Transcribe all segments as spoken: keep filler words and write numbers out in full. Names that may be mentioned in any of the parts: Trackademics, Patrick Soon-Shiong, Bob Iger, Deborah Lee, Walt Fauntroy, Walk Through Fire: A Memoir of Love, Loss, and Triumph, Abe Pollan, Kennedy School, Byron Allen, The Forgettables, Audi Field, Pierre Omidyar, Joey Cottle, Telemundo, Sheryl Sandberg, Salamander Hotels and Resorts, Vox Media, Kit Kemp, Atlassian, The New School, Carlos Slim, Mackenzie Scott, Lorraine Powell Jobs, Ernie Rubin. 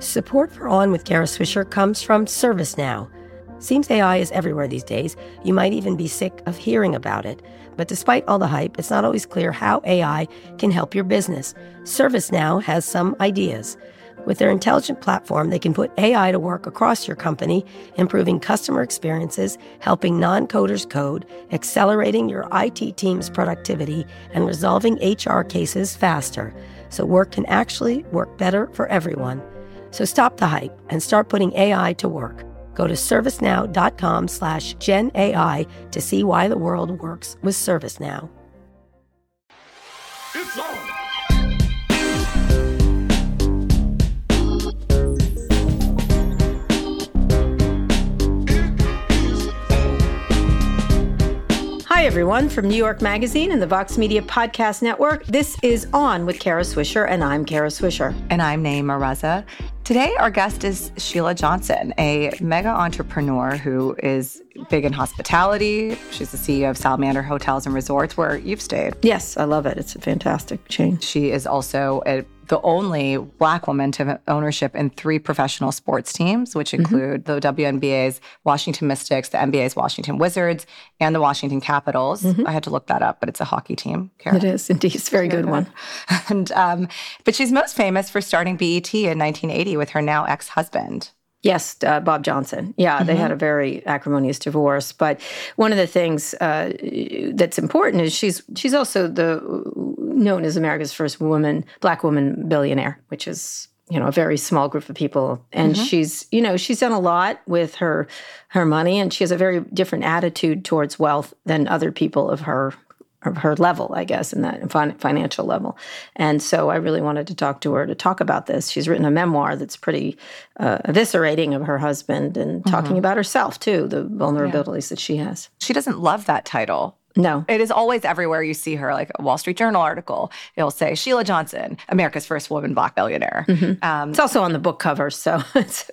Support for On with Kara Swisher comes from ServiceNow. Seems A I is everywhere these days. You might even be sick of hearing about it. But despite all the hype, it's not always clear how A I can help your business. ServiceNow has some ideas. With their intelligent platform, they can put A I to work across your company, improving customer experiences, helping non-coders code, accelerating your I T team's productivity, and resolving H R cases faster, so work can actually work better for everyone. So stop the hype and start putting A I to work. Go to servicenow.com slash Gen AI to see why the world works with ServiceNow. It's on. Hi, everyone, from New York Magazine and the Vox Media Podcast Network. This is On with Kara Swisher, and I'm Kara Swisher. And I'm Nayeema Raza. Today, our guest is Sheila Johnson, a mega entrepreneur who is big in hospitality. She's the C E O of Salamander Hotels and Resorts, where you've stayed. Yes, I love it. It's a fantastic chain. She is also a, the only Black woman to have ownership in three professional sports teams, which include mm-hmm. the W N B A's Washington Mystics, the N B A's Washington Wizards, and the Washington Capitals. Mm-hmm. I had to look that up, but it's a hockey team. Kara. It is indeed. It's a very good one. And um, but she's most famous for starting B E T in nineteen eighty with her now ex-husband. Yes, uh, Bob Johnson. Yeah, mm-hmm. They had a very acrimonious divorce. But one of the things uh, that's important is she's she's also the known as America's first woman, Black woman billionaire, which is, you know, a very small group of people. And mm-hmm. she's, you know, she's done a lot with her her money, and she has a very different attitude towards wealth than other people of her of her level, I guess, in that fin- financial level. And so I really wanted to talk to her to talk about this. She's written a memoir that's pretty uh, eviscerating of her husband and mm-hmm. talking about herself, too, the vulnerabilities yeah. that she has. She doesn't love that title. No. It is always everywhere you see her, like a Wall Street Journal article. It'll say, Sheila Johnson, America's first woman Black billionaire. Mm-hmm. Um, it's also on the book cover, so... it's,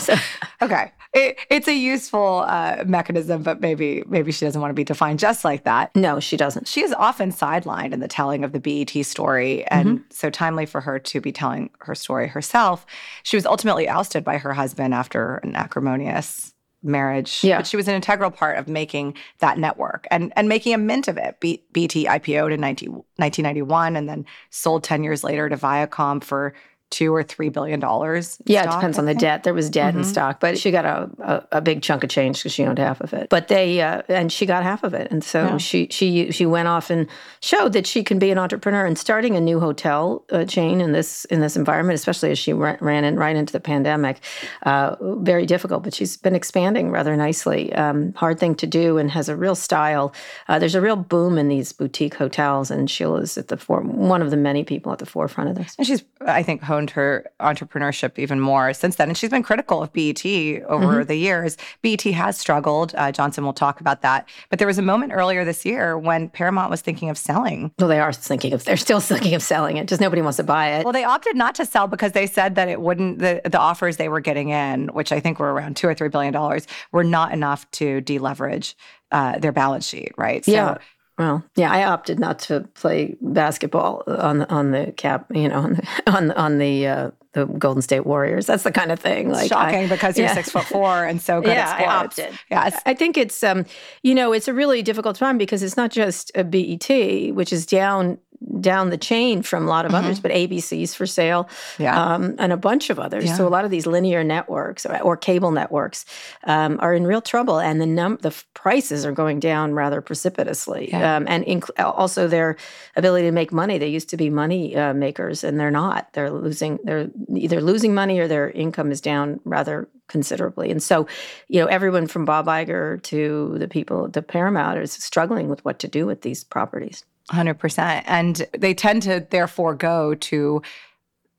so. Okay. It, it's a useful uh, mechanism, but maybe maybe she doesn't want to be defined just like that. No, she doesn't. She is often sidelined in the telling of the B E T story, and mm-hmm. so timely for her to be telling her story herself. She was ultimately ousted by her husband after an acrimonious marriage. Yeah. But she was an integral part of making that network and, and making a mint of it. B- BT I P O'd in nineteen ninety-one and then sold ten years later to Viacom for two or three billion dollars. Yeah, stock, it depends I on think. the debt. There was debt mm-hmm. in stock, but she got a, a, a big chunk of change because she owned half of it. But they, uh, and she got half of it. And so yeah. she she she went off and showed that she can be an entrepreneur, and starting a new hotel uh, chain in this in this environment, especially as she ran, ran in right into the pandemic, uh, very difficult, but she's been expanding rather nicely. Um, hard thing to do, and has a real style. Uh, there's a real boom in these boutique hotels, and Sheila's at the fore, one of the many people at the forefront of this. And she's, I think, honed her entrepreneurship even more since then. And she's been critical of B E T over mm-hmm. the years. B E T has struggled. Uh, Johnson will talk about that. But there was a moment earlier this year when Paramount was thinking of selling. Well, they are thinking of, they're still thinking of selling it. Just nobody wants to buy it. Well, they opted not to sell because they said that it wouldn't, the, the offers they were getting in, which I think were around two or three billion dollars, were not enough to deleverage uh, their balance sheet, right? So, yeah. Well, yeah, I opted not to play basketball on the, on the cap, you know, on the, on on the uh, the Golden State Warriors. That's the kind of thing. Like, shocking I, because you're yeah. six foot four and so good yeah, at sports. Yeah, I opted. Yes, I think it's um, you know, it's a really difficult time because it's not just a B E T, which is down. down the chain from a lot of mm-hmm. others, but A B C's for sale yeah. um, and a bunch of others. Yeah. So a lot of these linear networks or, or cable networks um, are in real trouble, and the num- the f- prices are going down rather precipitously. Yeah. Um, and inc- also their ability to make money. They used to be money uh, makers, and they're not. They're losing. They're either losing money or their income is down rather considerably. And so, you know, everyone from Bob Iger to the people at the Paramount is struggling with what to do with these properties. one hundred percent. And they tend to, therefore, go to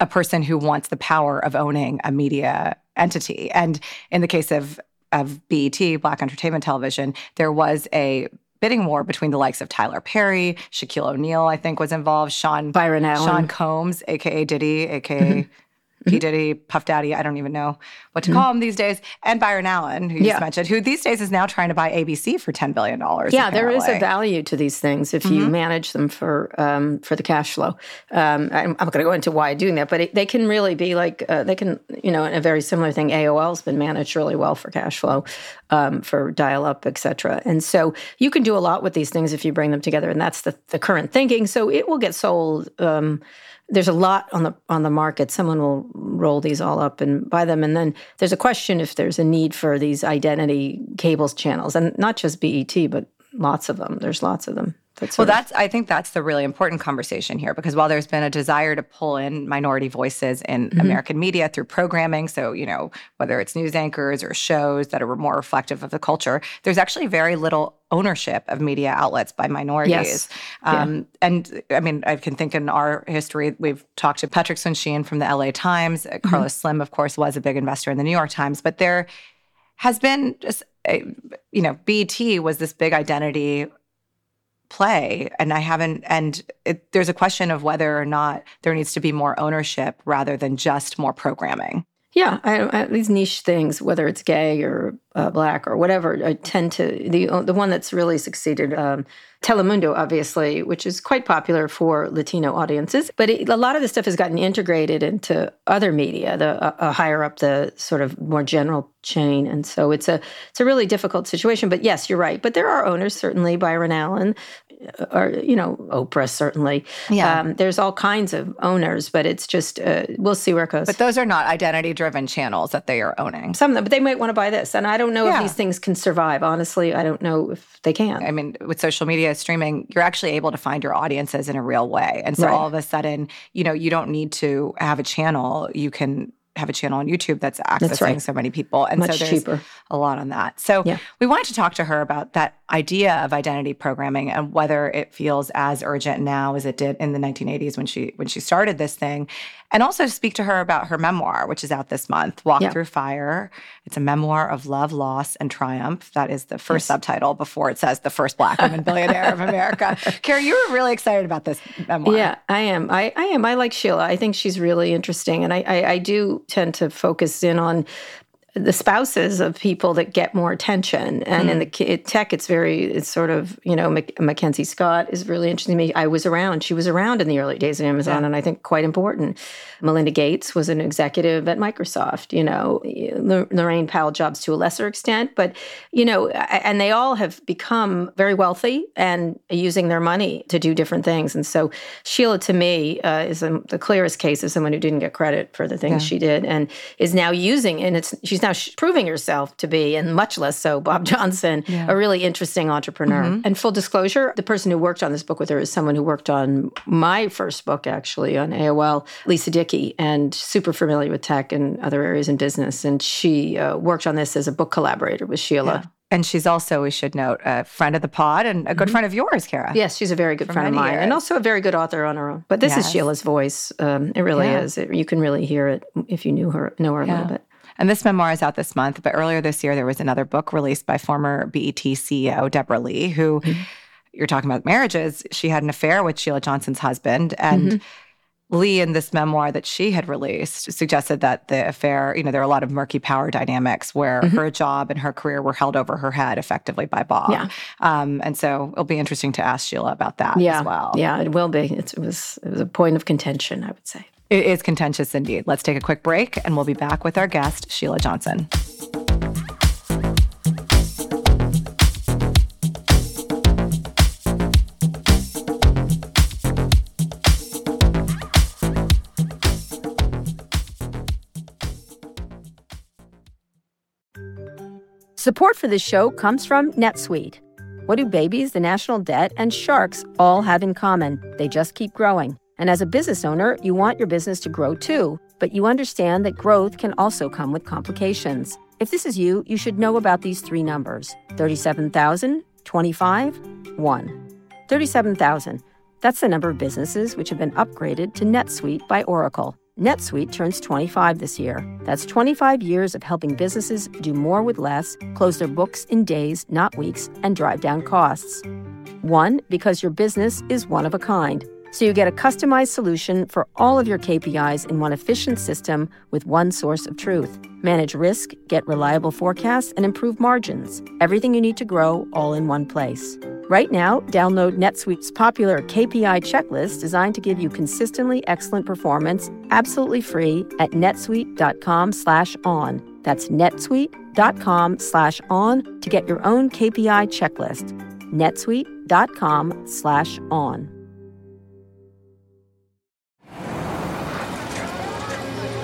a person who wants the power of owning a media entity. And in the case of of B E T, Black Entertainment Television, there was a bidding war between the likes of Tyler Perry, Shaquille O'Neal, I think, was involved, Sean Byron Allen, Sean Combs, a k a. Diddy, a k a. Mm-hmm. P. Diddy, Puff Daddy, I don't even know what to mm-hmm. call him these days, and Byron Allen, who you yeah. just mentioned, who these days is now trying to buy A B C for ten billion dollars. Yeah, there is a value to these things if mm-hmm. you manage them for um, for the cash flow. Um, I'm, I'm going to go into why doing that, but it, they can really be like, uh, they can, you know, a very similar thing, A O L's been managed really well for cash flow, um, for dial-up, et cetera. And so you can do a lot with these things if you bring them together, and that's the, the current thinking. So it will get sold. Um, There's a lot on the on the market. Someone will roll these all up and buy them. And then there's a question if there's a need for these identity cables channels, and not just B E T, but lots of them. There's lots of them. That's well, that's, I think that's the really important conversation here, because while there's been a desire to pull in minority voices in mm-hmm. American media through programming, so, you know, whether it's news anchors or shows that are more reflective of the culture, there's actually very little ownership of media outlets by minorities. Yes. Um, yeah. And, I mean, I can think in our history, we've talked to Patrick Soon-Shiong from the L A Times. Mm-hmm. Carlos Slim, of course, was a big investor in the New York Times, but there has been just, a, you know, B E T was this big identity play, and I haven't, and it, there's a question of whether or not there needs to be more ownership rather than just more programming. Yeah, I, I, these niche things, whether it's gay or uh, black or whatever, I tend to, the the one that's really succeeded, um, Telemundo, obviously, which is quite popular for Latino audiences. But it, a lot of this stuff has gotten integrated into other media, the uh, uh, higher up the sort of more general chain. And so it's a it's a really difficult situation. But yes, you're right. But there are owners, certainly Byron Allen, or, you know, Oprah, certainly. Yeah. Um, there's all kinds of owners, but it's just, uh, we'll see where it goes. But those are not identity-driven channels that they are owning. Some of them, but they might want to buy this. And I don't know yeah. if these things can survive. Honestly, I don't know if they can. I mean, with social media streaming, you're actually able to find your audiences in a real way. And so right. all of a sudden, you know, you don't need to have a channel. You can have a channel on YouTube that's accessing that's right. so many people. And much so there's cheaper. A lot on that. So yeah. we wanted to talk to her about that idea of identity programming and whether it feels as urgent now as it did in the nineteen eighties when she when she started this thing. And also speak to her about her memoir, which is out this month, Walk yeah. Through Fire. It's a memoir of love, loss, and triumph. That is the first yes. subtitle before it says the first Black woman billionaire of America. Kara, you were really excited about this memoir. Yeah, I am. I, I am. I like Sheila. I think she's really interesting. And I, I, I do tend to focus in on the spouses of people that get more attention. And mm. in the tech, it's very, it's sort of, you know, Mac- Mackenzie Scott is really interesting to me. I was around. She was around in the early days of Amazon, yeah. and I think quite important. Melinda Gates was an executive at Microsoft, you know, L- Lorraine Powell Jobs to a lesser extent. But, you know, and they all have become very wealthy and using their money to do different things. And so Sheila, to me, uh, is a, the clearest case of someone who didn't get credit for the things yeah. she did and is now using, and it's she's now proving herself to be, and much less so Bob Johnson, yeah. a really interesting entrepreneur. Mm-hmm. And full disclosure, the person who worked on this book with her is someone who worked on my first book, actually, on A O L, Lisa Dickey, and super familiar with tech and other areas in business. And she uh, worked on this as a book collaborator with Sheila. Yeah. And she's also, we should note, a friend of the pod and a good mm-hmm. friend of yours, Kara. Yes, she's a very good For friend of mine years. And also a very good author on her own. But this yes. is Sheila's voice. Um, it really yeah. is. It, you can really hear it if you knew her, know her yeah. a little bit. And this memoir is out this month, but earlier this year, there was another book released by former B E T C E O Deborah Lee, who, mm-hmm. you're talking about marriages, she had an affair with Sheila Johnson's husband. And mm-hmm. Lee, in this memoir that she had released, suggested that the affair, you know, there are a lot of murky power dynamics where mm-hmm. her job and her career were held over her head effectively by Bob. Yeah. Um, and so it'll be interesting to ask Sheila about that yeah. as well. Yeah, it will be. It's, it was, it was a point of contention, I would say. It is contentious indeed. Let's take a quick break, and we'll be back with our guest, Sheila Johnson. Support for this show comes from NetSuite. What do babies, the national debt, and sharks all have in common? They just keep growing. And as a business owner, you want your business to grow too, but you understand that growth can also come with complications. If this is you, you should know about these three numbers: thirty-seven thousand, twenty-five, one. thirty-seven thousand, that's the number of businesses which have been upgraded to NetSuite by Oracle. NetSuite turns twenty-five this year. That's twenty-five years of helping businesses do more with less, close their books in days, not weeks, and drive down costs. One, because your business is one of a kind, so you get a customized solution for all of your K P Is in one efficient system with one source of truth. Manage risk, get reliable forecasts, and improve margins. Everything you need to grow, all in one place. Right now, download NetSuite's popular K P I checklist designed to give you consistently excellent performance, absolutely free at netsuite.com slash on. That's netsuite.com slash on to get your own K P I checklist. netsuite.com slash on.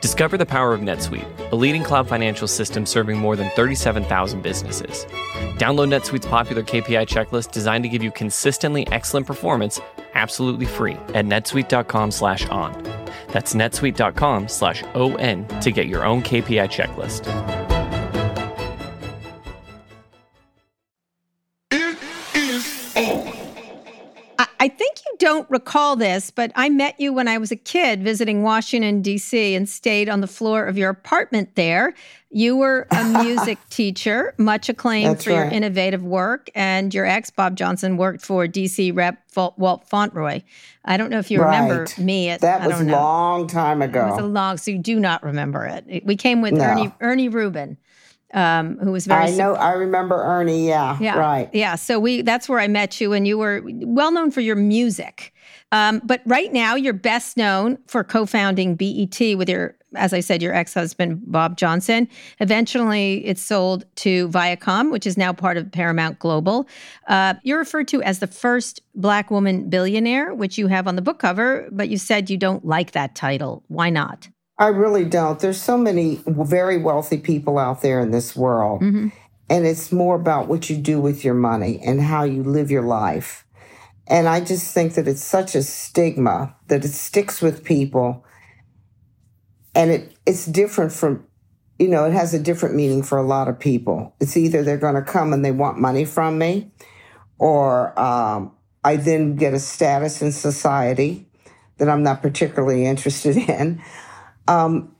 Discover the power of NetSuite, a leading cloud financial system serving more than thirty-seven thousand businesses. Download NetSuite's popular K P I checklist designed to give you consistently excellent performance, absolutely free, at netsuite.com slash on. That's netsuite.com slash on to get your own K P I checklist. It is on. I think you don't recall this, but I met you when I was a kid visiting Washington, D C, and stayed on the floor of your apartment there. You were a music teacher, much acclaimed That's for right. your innovative work, and your ex, Bob Johnson, worked for D C Rep Walt Fauntroy. I don't know if you right. remember me. At, that I was a long time ago. It was a long, so you do not remember it. We came with no. Ernie, Ernie Rubin. Um, who was very... I know, I remember Ernie, yeah, yeah, right. Yeah, so we that's where I met you, and you were well-known for your music. Um, but right now, you're best known for co-founding B E T with your, as I said, your ex-husband, Bob Johnson. Eventually, it's sold to Viacom, which is now part of Paramount Global. Uh, you're referred to as the first Black woman billionaire, which you have on the book cover, but you said you don't like that title. Why not? I really don't. There's so many very wealthy people out there in this world. Mm-hmm. And it's more about what you do with your money and how you live your life. And I just think that it's such a stigma that it sticks with people. And it it's different from, you know, it has a different meaning for a lot of people. It's either they're going to come and they want money from me, or um, I then get a status in society that I'm not particularly interested in. Um,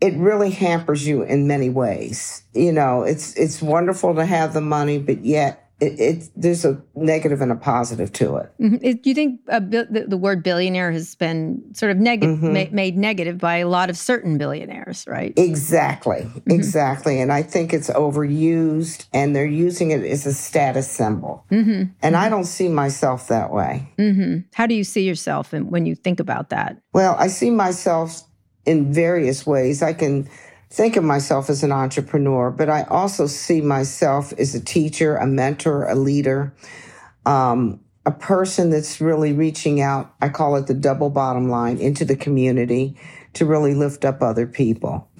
it really hampers you in many ways. You know, it's it's wonderful to have the money, but yet it, it there's a negative and a positive to it. Do mm-hmm. you think a, the, the word billionaire has been sort of neg- mm-hmm. ma- made negative by a lot of certain billionaires, right? Exactly, mm-hmm. exactly. And I think it's overused, and they're using it as a status symbol. Mm-hmm. And mm-hmm. I don't see myself that way. Mm-hmm. How do you see yourself when you think about that? Well, I see myself in various ways. I can think of myself as an entrepreneur, but I also see myself as a teacher, a mentor, a leader, um, a person that's really reaching out, I call it the double bottom line, into the community to really lift up other people.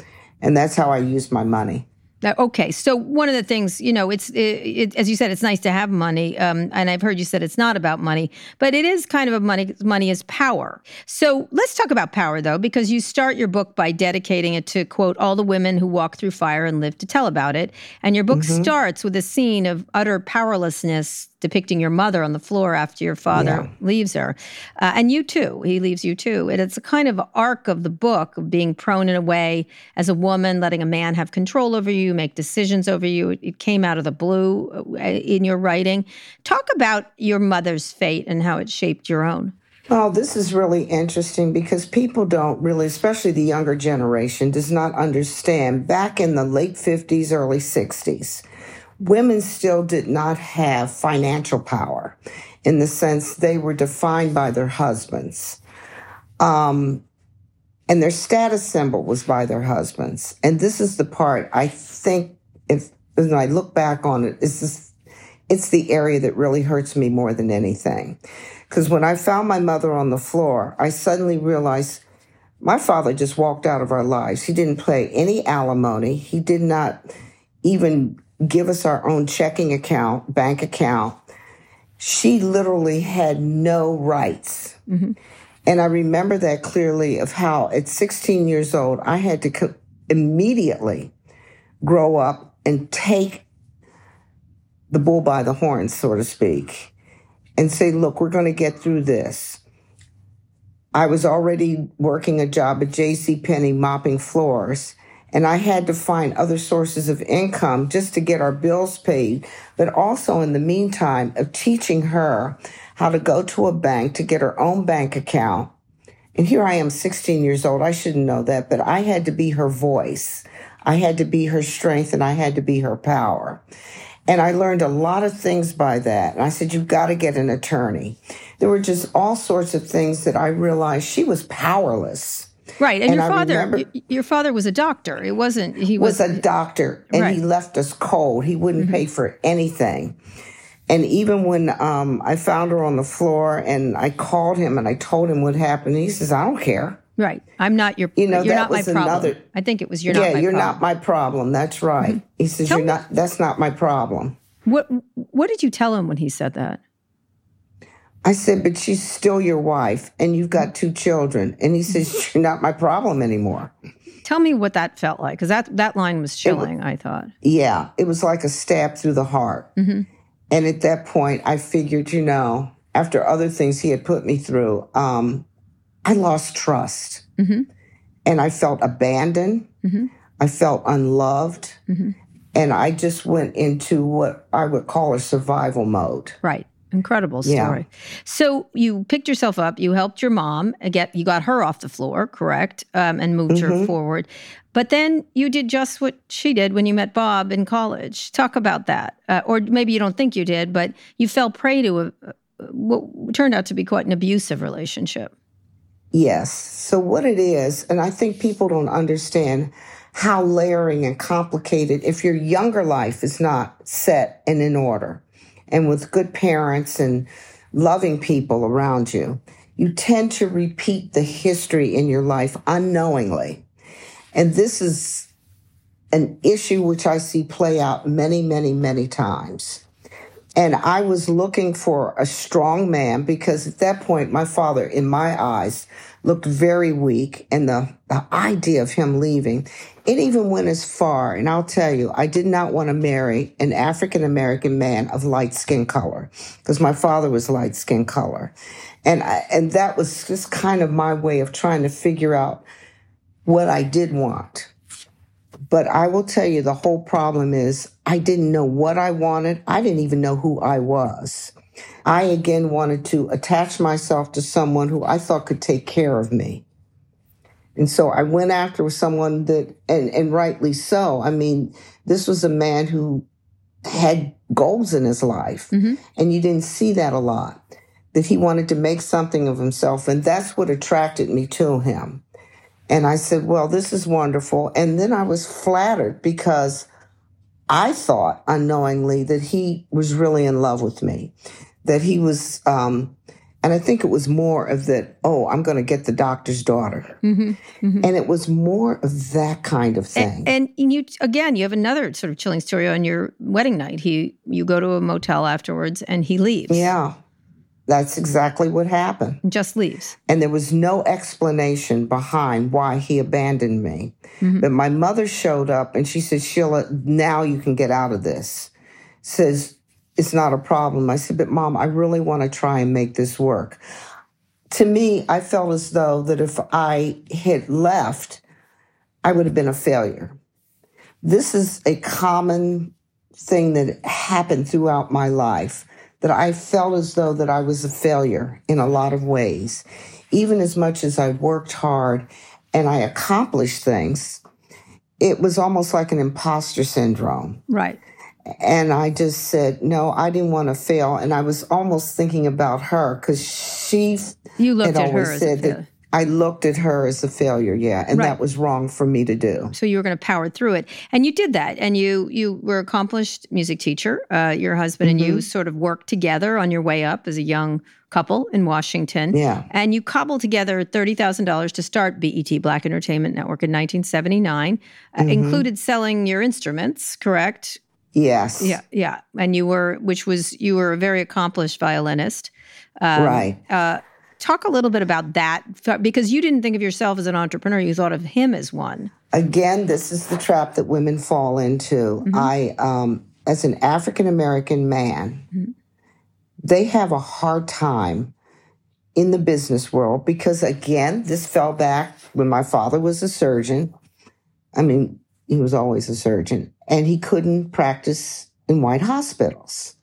And that's how I use my money. Okay, so one of the things, you know, it's it, it, as you said, it's nice to have money, um, and I've heard you said it's not about money, but it is kind of a money. Money is power. So let's talk about power, though, because you start your book by dedicating it to, quote, all the women who walk through fire and live to tell about it, and your book mm-hmm. starts with a scene of utter powerlessness depicting your mother on the floor after your father yeah. leaves her. Uh, and you too, he leaves you too. And it's a kind of arc of the book of being prone in a way as a woman, letting a man have control over you, make decisions over you. It, it came out of the blue in your writing. Talk about your mother's fate and how it shaped your own. Oh, this is really interesting because people don't really, especially the younger generation, does not understand. Back in the late fifties, early sixties, women still did not have financial power in the sense they were defined by their husbands. Um, and their status symbol was by their husbands. And this is the part I think, if when I look back on it, it's, this, it's the area that really hurts me more than anything. Because when I found my mother on the floor, I suddenly realized my father just walked out of our lives. He didn't pay any alimony. He did not even give us our own checking account, bank account. She literally had no rights. Mm-hmm. And I remember that clearly of how at sixteen years old, I had to co- immediately grow up and take the bull by the horns, so to speak, and say, look, we're going to get through this. I was already working a job at JCPenney mopping floors, and I had to find other sources of income just to get our bills paid, but also in the meantime of teaching her how to go to a bank to get her own bank account. And here I am, sixteen years old. I shouldn't know that, but I had to be her voice. I had to be her strength, and I had to be her power. And I learned a lot of things by that. And I said, you've got to get an attorney. There were just all sorts of things that I realized she was powerless. Right. And, and your I father remember, your father was a doctor. It wasn't he was a doctor. And right. He left us cold. He wouldn't mm-hmm. pay for anything. And even when um, I found her on the floor and I called him and I told him what happened, he says, I don't care. Right. I'm not your, you know, you're not my problem. Another, I think it was you're yeah, not my you're problem. Yeah, you're not my problem. That's right. Mm-hmm. He says, tell you're me. not, that's not my problem. What What did you tell him when he said that? I said, but she's still your wife and you've got two children. And he says, you're not my problem anymore. Tell me what that felt like. Because that, that line was chilling, was, I thought. Yeah. It was like a stab through the heart. Mm-hmm. And at that point, I figured, you know, after other things he had put me through, um, I lost trust, mm-hmm. and I felt abandoned. Mm-hmm. I felt unloved, mm-hmm. and I just went into what I would call a survival mode. Right. Incredible story. Yeah. So you picked yourself up. You helped your mom get, you got her off the floor, correct, um, and moved mm-hmm. her forward. But then you did just what she did when you met Bob in college. Talk about that. Uh, or maybe you don't think you did, but you fell prey to a, what turned out to be quite an abusive relationship. Yes. So what it is, and I think people don't understand how layering and complicated if your younger life is not set and in order and with good parents and loving people around you, you tend to repeat the history in your life unknowingly. And this is an issue which I see play out many, many, many times. And I was looking for a strong man because at that point, my father, in my eyes, looked very weak. And the, the idea of him leaving, it even went as far. And I'll tell you, I did not want to marry an African-American man of light skin color because my father was light skin color. And I, and that was just kind of my way of trying to figure out what I did want. But I will tell you, the whole problem is I didn't know what I wanted. I didn't even know who I was. I, again, wanted to attach myself to someone who I thought could take care of me. And so I went after someone that, and, and rightly so. I mean, this was a man who had goals in his life, mm-hmm. and you didn't see that a lot, that he wanted to make something of himself. And that's what attracted me to him. And I said, well, this is wonderful. And then I was flattered because I thought unknowingly that he was really in love with me, that he was, um, and I think it was more of that, oh, I'm going to get the doctor's daughter. Mm-hmm, mm-hmm. And it was more of that kind of thing. And, and you, again, you have another sort of chilling story on your wedding night. He, you go to a motel afterwards and he leaves. Yeah. That's exactly what happened. Just leaves. And there was no explanation behind why he abandoned me. Mm-hmm. But my mother showed up and she said, Sheila, now you can get out of this. Says, it's not a problem. I said, but Mom, I really want to try and make this work. To me, I felt as though that if I had left, I would have been a failure. This is a common thing that happened throughout my life, that I felt as though that I was a failure in a lot of ways. Even as much as I worked hard and I accomplished things, it was almost like an imposter syndrome. Right. And I just said, no, I didn't want to fail. And I was almost thinking about her because she you looked had at always her said as a that I looked at her as a failure, yeah. And right. that was wrong for me to do. So you were going to power through it. And you did that. And you you were an accomplished music teacher. Uh, your husband mm-hmm. and you sort of worked together on your way up as a young couple in Washington. Yeah. And you cobbled together thirty thousand dollars to start B E T, Black Entertainment Network, in nineteen seventy-nine. Mm-hmm. Uh, included selling your instruments, correct? Yes. Yeah, yeah. And you were, which was, you were a very accomplished violinist. Um, right. Uh, talk a little bit about that, because you didn't think of yourself as an entrepreneur. You thought of him as one. Again, this is the trap that women fall into. Mm-hmm. I, um, as an African-American man, mm-hmm. they have a hard time in the business world because, again, this fell back when my father was a surgeon. I mean, he was always a surgeon. And he couldn't practice in white hospitals.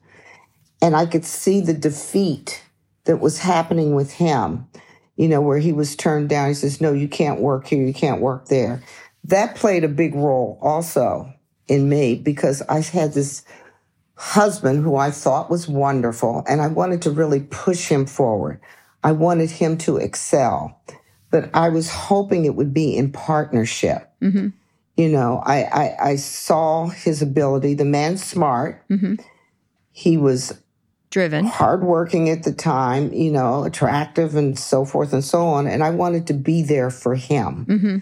And I could see the defeat that was happening with him, you know, where he was turned down. He says, no, you can't work here, you can't work there. That played a big role also in me because I had this husband who I thought was wonderful, and I wanted to really push him forward. I wanted him to excel, but I was hoping it would be in partnership. Mm-hmm. You know, I, I, I saw his ability. The man's smart. Mm-hmm. He was driven, hardworking at the time, you know, attractive and so forth and so on. And I wanted to be there for him. Mm-hmm.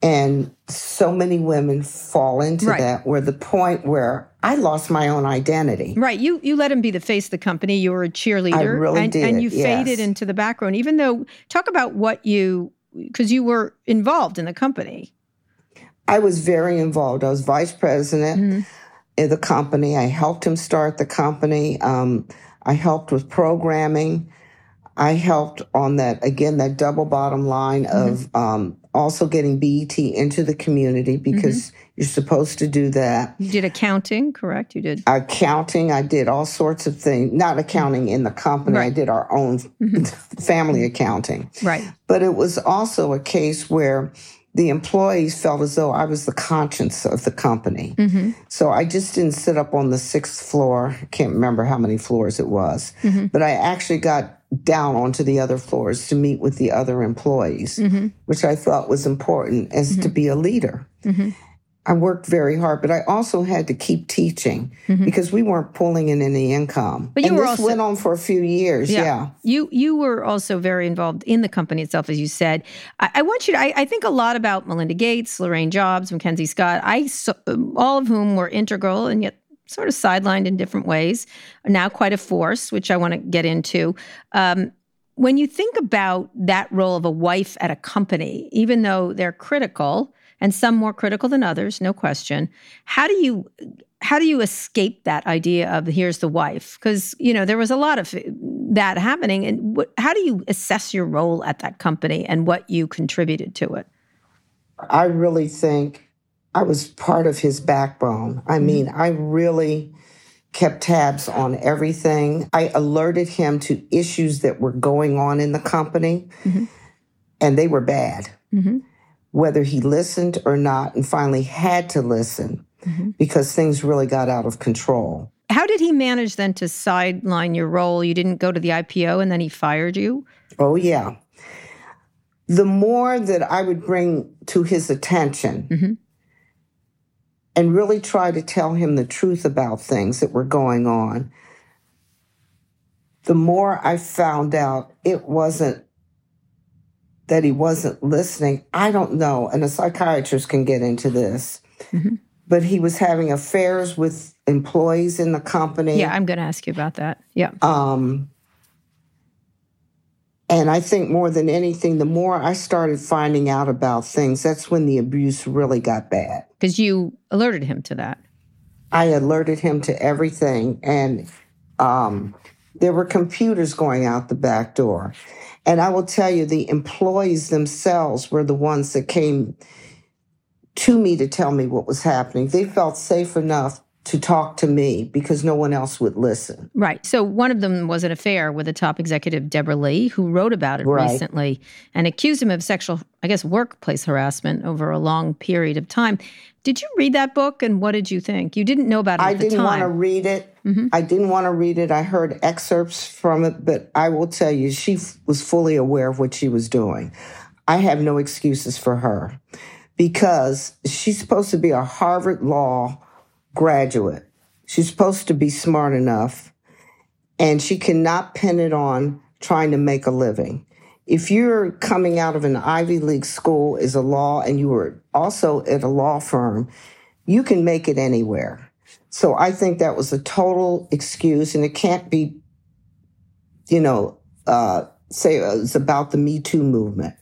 And so many women fall into right. that, where the point where I lost my own identity. Right. You you let him be the face of the company. You were a cheerleader. I really and, did, And you yes. faded into the background, even though, talk about what you, because you were involved in the company. I was very involved. I was vice president mm-hmm. in the company. I helped him start the company. Um, I helped with programming. I helped on that, again, that double bottom line mm-hmm. of um, also getting B E T into the community because mm-hmm. you're supposed to do that. You did accounting, correct? You did accounting. I did all sorts of things. Not accounting in the company. Right. I did our own mm-hmm. family accounting. Right. But it was also a case where the employees felt as though I was the conscience of the company. Mm-hmm. So I just didn't sit up on the sixth floor. I can't remember how many floors it was. Mm-hmm. But I actually got down onto the other floors to meet with the other employees, mm-hmm. which I thought was important as mm-hmm. to be a leader. Mm-hmm. I worked very hard, but I also had to keep teaching mm-hmm. because we weren't pulling in any income. But you and were this also, went on for a few years, yeah. yeah. You you were also very involved in the company itself, as you said. I, I want you to, I, I think a lot about Melinda Gates, Lorraine Jobs, Mackenzie Scott, I all of whom were integral and yet sort of sidelined in different ways, are now quite a force, which I want to get into. Um, when you think about that role of a wife at a company, even though they're critical, and some more critical than others, no question. How do you how do you escape that idea of here's the wife? Because, you know, there was a lot of that happening. And wh- how do you assess your role at that company and what you contributed to it? I really think I was part of his backbone. I mean, I really kept tabs on everything. I alerted him to issues that were going on in the company, mm-hmm. and they were bad. Mm-hmm. Whether he listened or not, and finally had to listen mm-hmm. because things really got out of control. How did he manage then to sideline your role? You didn't go to the I P O and then he fired you? Oh, yeah. The more that I would bring to his attention mm-hmm. and really try to tell him the truth about things that were going on, the more I found out it wasn't that he wasn't listening. I don't know, and a psychiatrist can get into this, mm-hmm. but he was having affairs with employees in the company. Yeah, I'm going to ask you about that. Yeah. Um, and I think more than anything, the more I started finding out about things, that's when the abuse really got bad. Because you alerted him to that. I alerted him to everything. And um, there were computers going out the back door. And I will tell you, the employees themselves were the ones that came to me to tell me what was happening. They felt safe enough to talk to me because no one else would listen. Right. So one of them was an affair with a top executive, Deborah Lee, who wrote about it right. recently and accused him of sexual, I guess, workplace harassment over a long period of time. Did you read that book, and what did you think? You didn't know about it I at the time. I didn't want to read it. Mm-hmm. I didn't want to read it. I heard excerpts from it, but I will tell you, she f- was fully aware of what she was doing. I have no excuses for her because she's supposed to be a Harvard Law graduate. She's supposed to be smart enough, and she cannot pin it on trying to make a living. If you're coming out of an Ivy League school as a law and you were also at a law firm, you can make it anywhere. So I think that was a total excuse, and it can't be, you know, uh, say it's about the Me Too movement.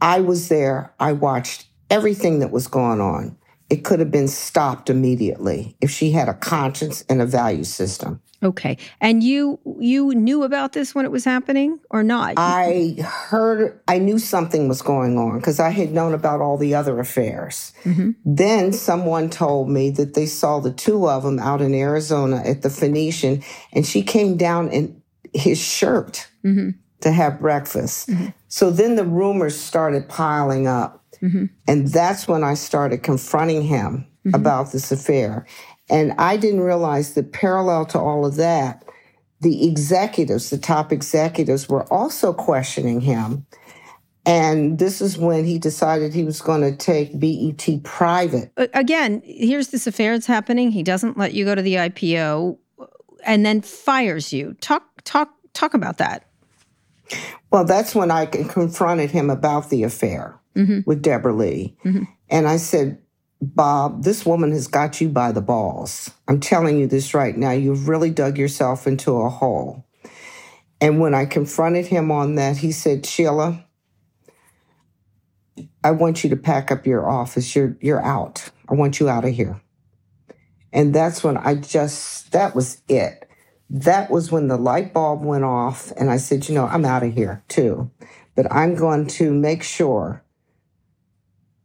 I was there. I watched everything that was going on. It could have been stopped immediately if she had a conscience and a value system. Okay. And you you knew about this when it was happening or not? I heard, I knew something was going on because I had known about all the other affairs. Mm-hmm. Then someone told me that they saw the two of them out in Arizona at the Phoenician, and she came down in his shirt mm-hmm. to have breakfast. Mm-hmm. So then the rumors started piling up. Mm-hmm. And that's when I started confronting him mm-hmm. about this affair. And I didn't realize that parallel to all of that, the executives, the top executives, were also questioning him. And this is when he decided he was going to take B E T private. Again, here's this affair that's happening. He doesn't let you go to the I P O and then fires you. Talk, talk, talk about that. Well, that's when I confronted him about the affair. Mm-hmm. With Deborah Lee. Mm-hmm. And I said, Bob, this woman has got you by the balls. I'm telling you this right now. You've really dug yourself into a hole. And when I confronted him on that, he said, Sheila, I want you to pack up your office. You're you're out. I want you out of here. And that's when I just, that was it. That was when the light bulb went off. And I said, you know, I'm out of here too. But I'm going to make sure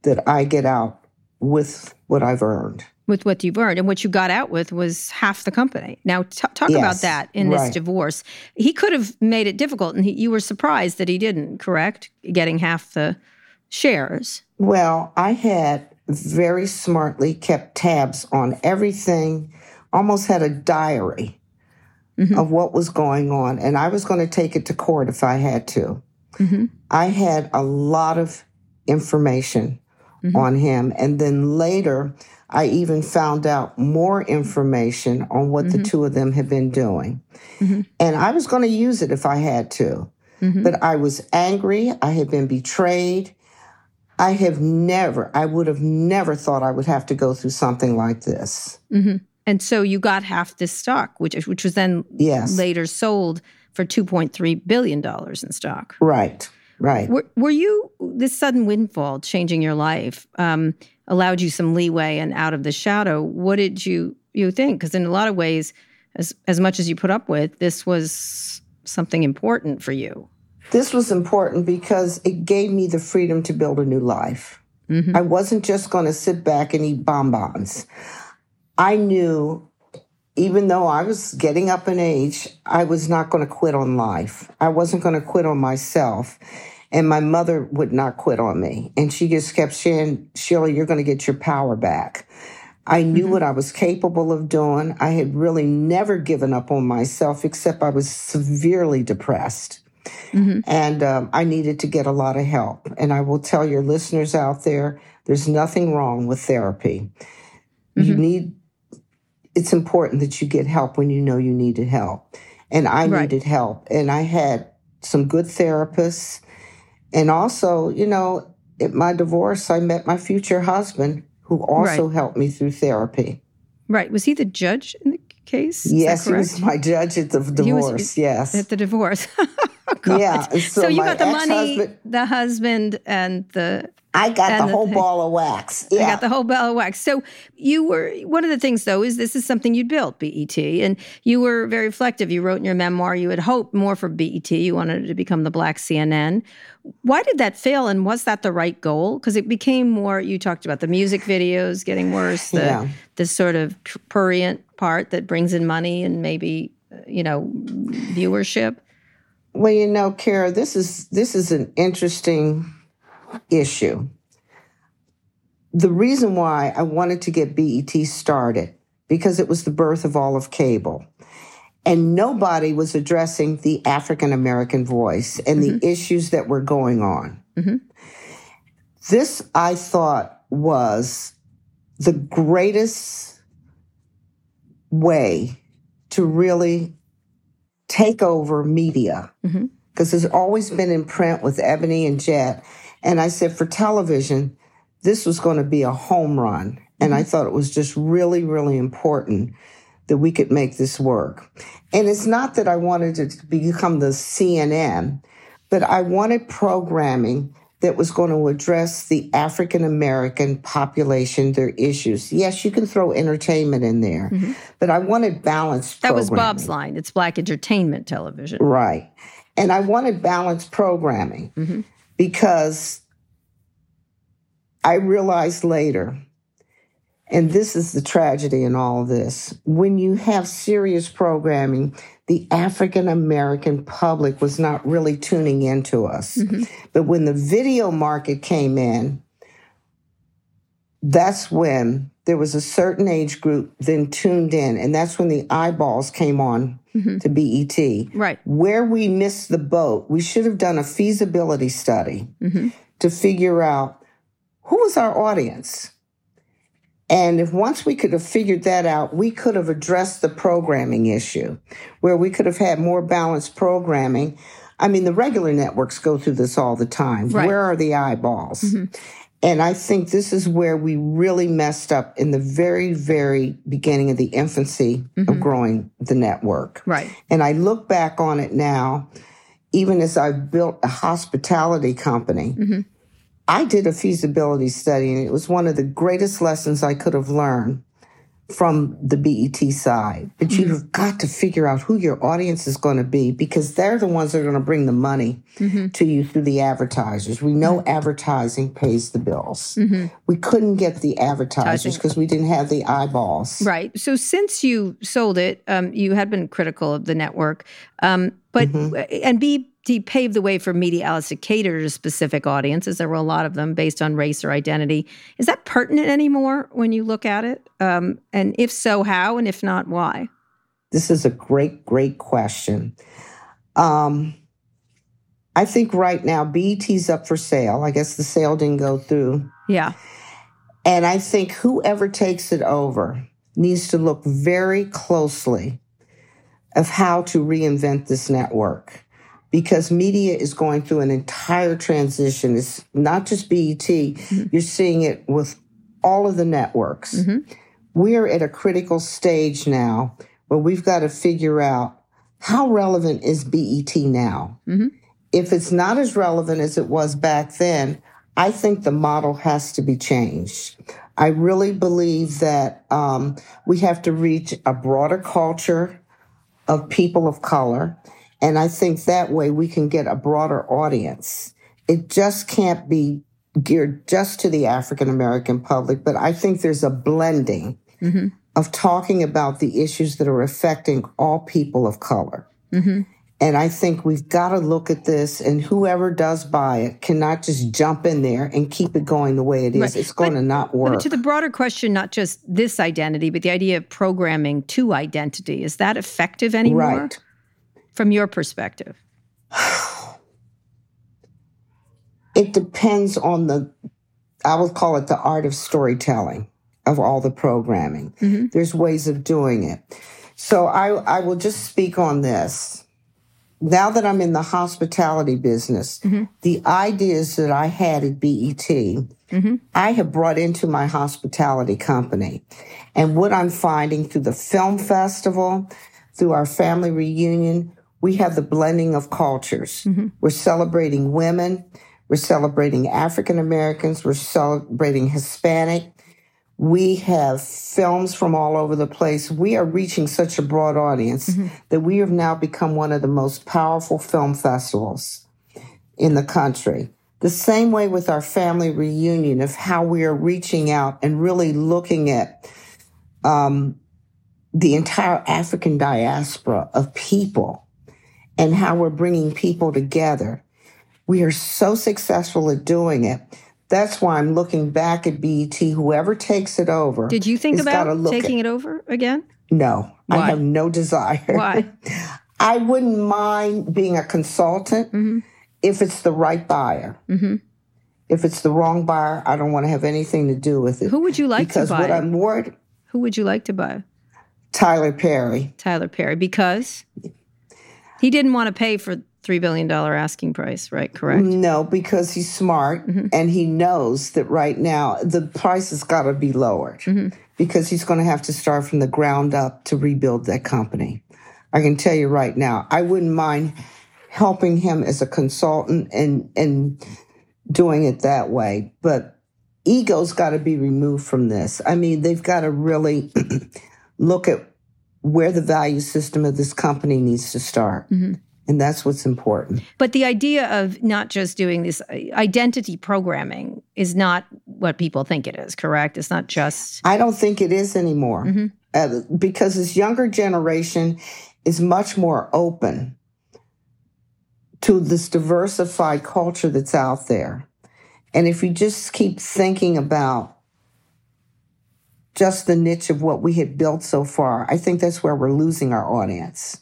that I get out with what I've earned. With what you've earned. And what you got out with was half the company. Now, t- talk yes, about that in right. this divorce. He could have made it difficult, and he, you were surprised that he didn't, correct? Getting half the shares. Well, I had very smartly kept tabs on everything, almost had a diary mm-hmm. of what was going on, and I was going to take it to court if I had to. Mm-hmm. I had a lot of information Mm-hmm. on him. And then later, I even found out more information on what mm-hmm. the two of them had been doing. Mm-hmm. And I was going to use it if I had to. Mm-hmm. But I was angry. I had been betrayed. I have never, I would have never thought I would have to go through something like this. Mm-hmm. And so you got half this stock, which which was then yes. later sold for two point three billion dollars in stock. Right. Right. Were, were you, this sudden windfall changing your life, um, allowed you some leeway and out of the shadow. What did you, you think? Because in a lot of ways, as, as much as you put up with, this was something important for you. This was important because it gave me the freedom to build a new life. Mm-hmm. I wasn't just going to sit back and eat bonbons. I knew, even though I was getting up in age, I was not going to quit on life. I wasn't going to quit on myself. And my mother would not quit on me. And she just kept saying, Sheila, you're going to get your power back. I knew mm-hmm. what I was capable of doing. I had really never given up on myself, except I was severely depressed. Mm-hmm. And um, I needed to get a lot of help. And I will tell your listeners out there, there's nothing wrong with therapy. Mm-hmm. You need It's important that you get help when you know you needed help. And I right. needed help. And I had some good therapists. And also, you know, at my divorce, I met my future husband, who also right. helped me through therapy. Right. Was he the judge in the case? Is yes, he was my judge at the divorce. He was, yes. At the divorce. Oh, God. Yeah. So, so you got the money, the husband, and the I got and the, the whole thing. ball of wax. Yeah. I got the whole ball of wax. So you were, one of the things though, is this is something you'd built, B E T, and you were very reflective. You wrote in your memoir, you had hoped more for B E T. You wanted it to become the Black C N N. Why did that fail? And was that the right goal? Because it became more, you talked about the music videos getting worse, the, yeah. the sort of prurient part that brings in money and maybe, you know, viewership. Well, you know, Kara, this is this is an interesting issue. The reason why I wanted to get B E T started, because it was the birth of all of cable. And nobody was addressing the African-American voice and mm-hmm. the issues that were going on. Mm-hmm. This, I thought, was the greatest way to really take over media, because mm-hmm. it's always been in print with Ebony and Jet. And I said, for television, this was going to be a home run. Mm-hmm. And I thought it was just really, really important that we could make this work. And it's not that I wanted it to become the C N N, but I wanted programming that was going to address the African-American population, their issues. Yes, you can throw entertainment in there, mm-hmm. but I wanted balanced programming. That was Bob's line. It's Black entertainment television. Right. And I wanted balanced programming mm-hmm. because I realized later, and this is the tragedy in all of this, when you have serious programming, the African-American public was not really tuning into us. Mm-hmm. But when the video market came in, that's when there was a certain age group then tuned in. And that's when the eyeballs came on mm-hmm. to B E T. Right. Where we missed the boat, we should have done a feasibility study mm-hmm. to figure out who was our audience. And if once we could have figured that out, we could have addressed the programming issue, where we could have had more balanced programming. I mean, the regular networks go through this all the time. Right. Where are the eyeballs? Mm-hmm. And I think this is where we really messed up in the very, very beginning of the infancy mm-hmm. of growing the network. Right. And I look back on it now, even as I've built a hospitality company, mm-hmm. I did a feasibility study, and it was one of the greatest lessons I could have learned from the B E T side. But mm-hmm. you've got to figure out who your audience is going to be, because they're the ones that are going to bring the money mm-hmm. to you through the advertisers. We know mm-hmm. advertising pays the bills. Mm-hmm. We couldn't get the advertisers because we didn't have the eyeballs. Right. So since you sold it, um, you had been critical of the network, um, but mm-hmm. and B. He paved the way for media outlets to cater to specific audiences. There were a lot of them based on race or identity. Is that pertinent anymore when you look at it? Um, and if so, how? And if not, why? This is a great, great question. Um, I think right now B E T's up for sale. I guess the sale didn't go through. Yeah. And I think whoever takes it over needs to look very closely of how to reinvent this network. Because media is going through an entire transition. It's not just B E T. Mm-hmm. You're seeing it with all of the networks. Mm-hmm. We're at a critical stage now where we've got to figure out how relevant is B E T now. Mm-hmm. If it's not as relevant as it was back then, I think the model has to be changed. I really believe that um, we have to reach a broader culture of people of color. And I think that way we can get a broader audience. It just can't be geared just to the African-American public, but I think there's a blending mm-hmm. of talking about the issues that are affecting all people of color. Mm-hmm. And I think we've got to look at this, and whoever does buy it cannot just jump in there and keep it going the way it is. Right. It's going but, to not work. But to the broader question, not just this identity, but the idea of programming to identity, is that effective anymore? Right. From your perspective? It depends on the, I would call it the art of storytelling of all the programming. Mm-hmm. There's ways of doing it. So I, I will just speak on this. Now that I'm in the hospitality business, mm-hmm. the ideas that I had at B E T, mm-hmm. I have brought into my hospitality company. And what I'm finding through the film festival, through our family reunion, we have the blending of cultures. Mm-hmm. We're celebrating women. We're celebrating African Americans. We're celebrating Hispanic. We have films from all over the place. We are reaching such a broad audience mm-hmm. that we have now become one of the most powerful film festivals in the country. The same way with our family reunion of how we are reaching out and really looking at um, the entire African diaspora of people and how we're bringing people together. We are so successful at doing it. That's why I'm looking back at B E T. Whoever takes it over. Did you think about taking it over again? No. Why? I have no desire. Why? I wouldn't mind being a consultant mm-hmm. if it's the right buyer. Mm-hmm. If it's the wrong buyer, I don't want to have anything to do with it. Who would you like to buy? Because what I'm worried... Who would you like to buy? Tyler Perry. Tyler Perry, because he didn't want to pay for... three billion dollars asking price, right? Correct? No, because he's smart mm-hmm. and he knows that right now the price has got to be lowered mm-hmm. because he's going to have to start from the ground up to rebuild that company. I can tell you right now, I wouldn't mind helping him as a consultant and, and doing it that way. But ego's got to be removed from this. I mean, they've got to really look at where the value system of this company needs to start. Mm-hmm. And that's what's important. But the idea of not just doing this identity programming is not what people think it is, correct? It's not just... I don't think it is anymore. Mm-hmm. Uh, because this younger generation is much more open to this diversified culture that's out there. And if you just keep thinking about just the niche of what we had built so far, I think that's where we're losing our audience.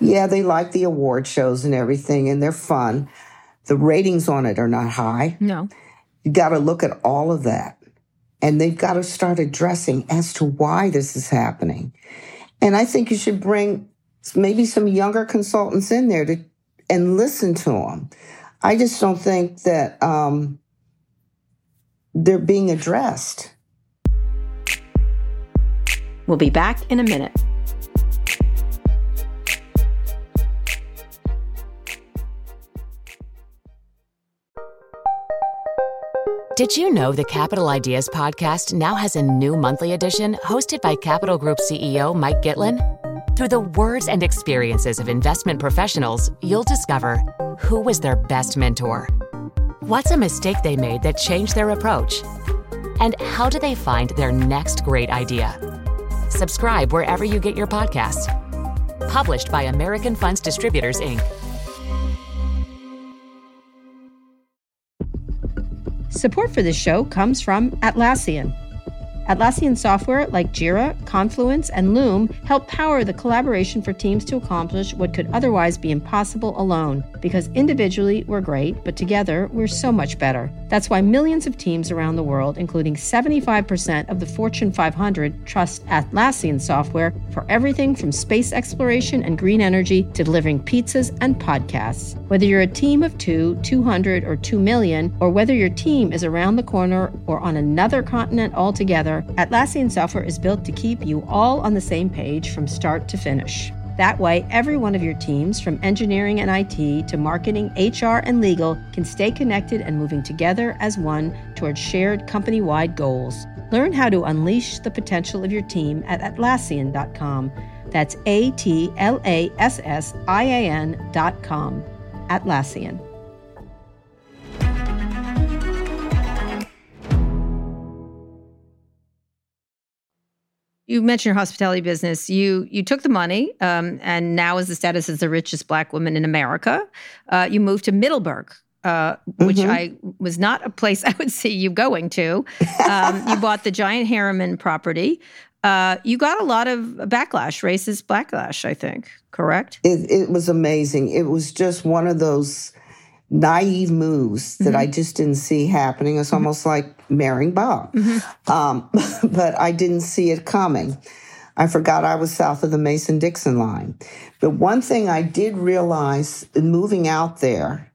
Yeah, they like the award shows and everything, and they're fun. The ratings on it are not high. No. You got to look at all of that. And they've got to start addressing as to why this is happening. And I think you should bring maybe some younger consultants in there to and listen to them. I just don't think that um, they're being addressed. We'll be back in a minute. Did you know the Capital Ideas podcast now has a new monthly edition hosted by Capital Group C E O Mike Gitlin? Through the words and experiences of investment professionals, you'll discover who was their best mentor, what's a mistake they made that changed their approach, and how do they find their next great idea? Subscribe wherever you get your podcasts. Published by American Funds Distributors, Incorporated. Support for this show comes from Atlassian. Atlassian software like Jira, Confluence, and Loom help power the collaboration for teams to accomplish what could otherwise be impossible alone, because individually we're great, but together we're so much better. That's why millions of teams around the world, including seventy-five percent of the Fortune five hundred, trust Atlassian software for everything from space exploration and green energy to delivering pizzas and podcasts. Whether you're a team of two, two hundred, or two million, or whether your team is around the corner or on another continent altogether, Atlassian software is built to keep you all on the same page from start to finish. That way, every one of your teams, from engineering and I T to marketing, H R, and legal, can stay connected and moving together as one towards shared company-wide goals. Learn how to unleash the potential of your team at Atlassian dot com. That's A T L A S S I A N dot com. Atlassian. You mentioned your hospitality business. You you took the money, um, and now is the status as the richest black woman in America. Uh, you moved to Middleburg, uh, which mm-hmm. I was not a place I would see you going to. Um, you bought the giant Harriman property. Uh, you got a lot of backlash, racist backlash, I think, correct? It, it was amazing. It was just one of those naive moves that mm-hmm. I just didn't see happening. It's mm-hmm. almost like marrying Bob. Mm-hmm. Um, but I didn't see it coming. I forgot I was south of the Mason-Dixon line. But one thing I did realize in moving out there,